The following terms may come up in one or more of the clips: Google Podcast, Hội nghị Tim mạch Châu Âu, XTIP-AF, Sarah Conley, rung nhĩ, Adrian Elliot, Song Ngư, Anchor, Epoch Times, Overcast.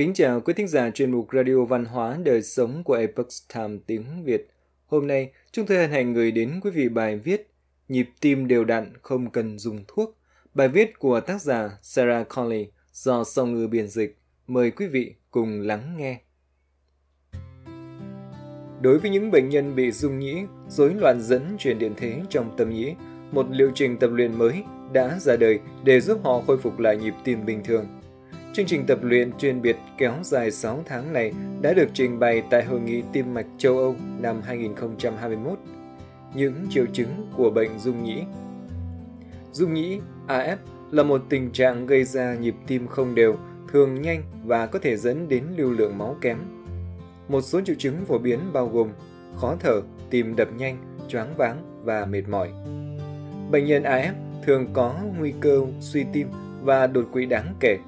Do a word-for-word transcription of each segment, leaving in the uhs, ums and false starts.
Kính chào quý thính giả chuyên mục Radio Văn hóa Đời Sống của Epoch Times tiếng Việt. Hôm nay, chúng tôi hân hạnh gửi đến quý vị bài viết Nhịp tim đều đặn không cần dùng thuốc. Bài viết của tác giả Sarah Conley do Song Ngư biên dịch. Mời quý vị cùng lắng nghe. Đối với những bệnh nhân bị rung nhĩ, rối loạn dẫn truyền điện thế trong tâm nhĩ, một liệu trình tập luyện mới đã ra đời để giúp họ khôi phục lại nhịp tim bình thường. Chương trình tập luyện chuyên biệt kéo dài sáu tháng này đã được trình bày tại Hội nghị Tim mạch Châu Âu năm hai không hai mốt. Những triệu chứng của bệnh rung nhĩ. Rung nhĩ a ép là một tình trạng gây ra nhịp tim không đều, thường nhanh và có thể dẫn đến lưu lượng máu kém. Một số triệu chứng phổ biến bao gồm khó thở, tim đập nhanh, choáng váng và mệt mỏi. Bệnh nhân a ép thường có nguy cơ suy tim và đột quỵ đáng kể.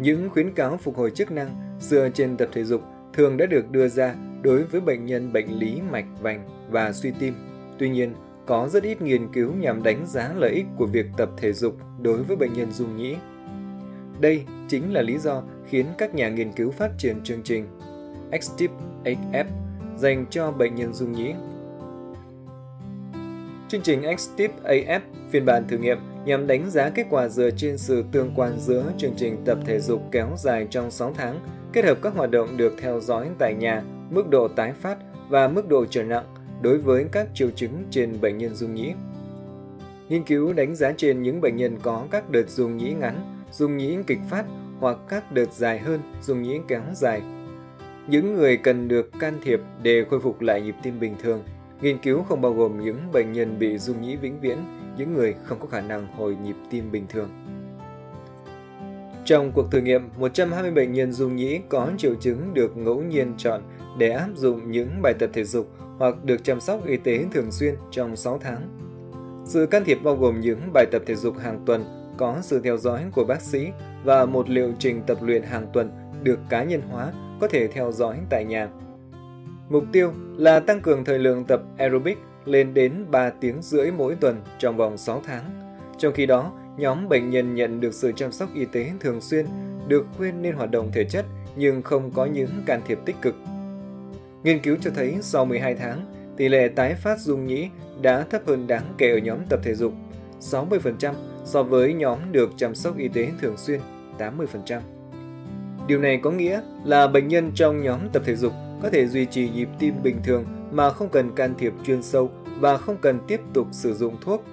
Những khuyến cáo phục hồi chức năng dựa trên tập thể dục thường đã được đưa ra đối với bệnh nhân bệnh lý mạch vành và suy tim. Tuy nhiên, có rất ít nghiên cứu nhằm đánh giá lợi ích của việc tập thể dục đối với bệnh nhân rung nhĩ. Đây chính là lý do khiến các nhà nghiên cứu phát triển chương trình X T I P A F dành cho bệnh nhân rung nhĩ. Chương trình X T I P A F phiên bản thử nghiệm nhằm đánh giá kết quả dựa trên sự tương quan giữa chương trình tập thể dục kéo dài trong sáu tháng, kết hợp các hoạt động được theo dõi tại nhà, mức độ tái phát và mức độ trở nặng đối với các triệu chứng trên bệnh nhân rung nhĩ. Nghiên cứu đánh giá trên những bệnh nhân có các đợt rung nhĩ ngắn, rung nhĩ kịch phát hoặc các đợt dài hơn, rung nhĩ kéo dài. Những người cần được can thiệp để khôi phục lại nhịp tim bình thường. Nghiên cứu không bao gồm những bệnh nhân bị rung nhĩ vĩnh viễn, những người không có khả năng hồi nhịp tim bình thường. Trong cuộc thử nghiệm, một trăm hai mươi bệnh nhân rung nhĩ có triệu chứng được ngẫu nhiên chọn để áp dụng những bài tập thể dục hoặc được chăm sóc y tế thường xuyên trong sáu tháng. Sự can thiệp bao gồm những bài tập thể dục hàng tuần, có sự theo dõi của bác sĩ và một liệu trình tập luyện hàng tuần được cá nhân hóa, có thể theo dõi tại nhà. Mục tiêu là tăng cường thời lượng tập aerobic lên đến ba tiếng rưỡi mỗi tuần trong vòng sáu tháng. Trong khi đó, nhóm bệnh nhân nhận được sự chăm sóc y tế thường xuyên, được khuyên nên hoạt động thể chất nhưng không có những can thiệp tích cực. Nghiên cứu cho thấy sau mười hai tháng, tỷ lệ tái phát rung nhĩ đã thấp hơn đáng kể ở nhóm tập thể dục, sáu mươi phần trăm so với nhóm được chăm sóc y tế thường xuyên, tám mươi phần trăm. Điều này có nghĩa là bệnh nhân trong nhóm tập thể dục có thể duy trì nhịp tim bình thường mà không cần can thiệp chuyên sâu và không cần tiếp tục sử dụng thuốc.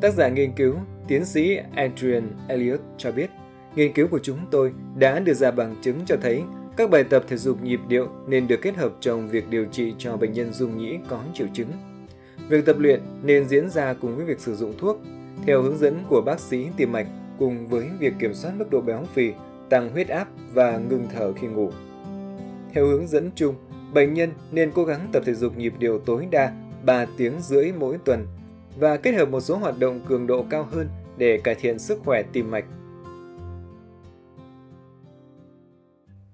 Tác giả nghiên cứu, tiến sĩ Adrian Elliot cho biết, nghiên cứu của chúng tôi đã đưa ra bằng chứng cho thấy các bài tập thể dục nhịp điệu nên được kết hợp trong việc điều trị cho bệnh nhân rung nhĩ có triệu chứng. Việc tập luyện nên diễn ra cùng với việc sử dụng thuốc, theo hướng dẫn của bác sĩ tim mạch cùng với việc kiểm soát mức độ béo phì, tăng huyết áp và ngừng thở khi ngủ. Theo hướng dẫn chung, bệnh nhân nên cố gắng tập thể dục nhịp điệu tối đa ba tiếng rưỡi mỗi tuần và kết hợp một số hoạt động cường độ cao hơn để cải thiện sức khỏe tim mạch.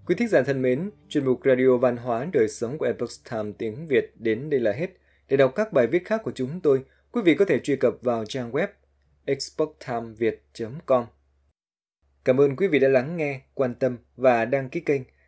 Quý thính giả thân mến, chuyên mục Radio Văn hóa Đời Sống của Epoch Times tiếng Việt đến đây là hết. Để đọc các bài viết khác của chúng tôi, quý vị có thể truy cập vào trang web epoch times viet chấm com. Cảm ơn quý vị đã lắng nghe, quan tâm và đăng ký kênh.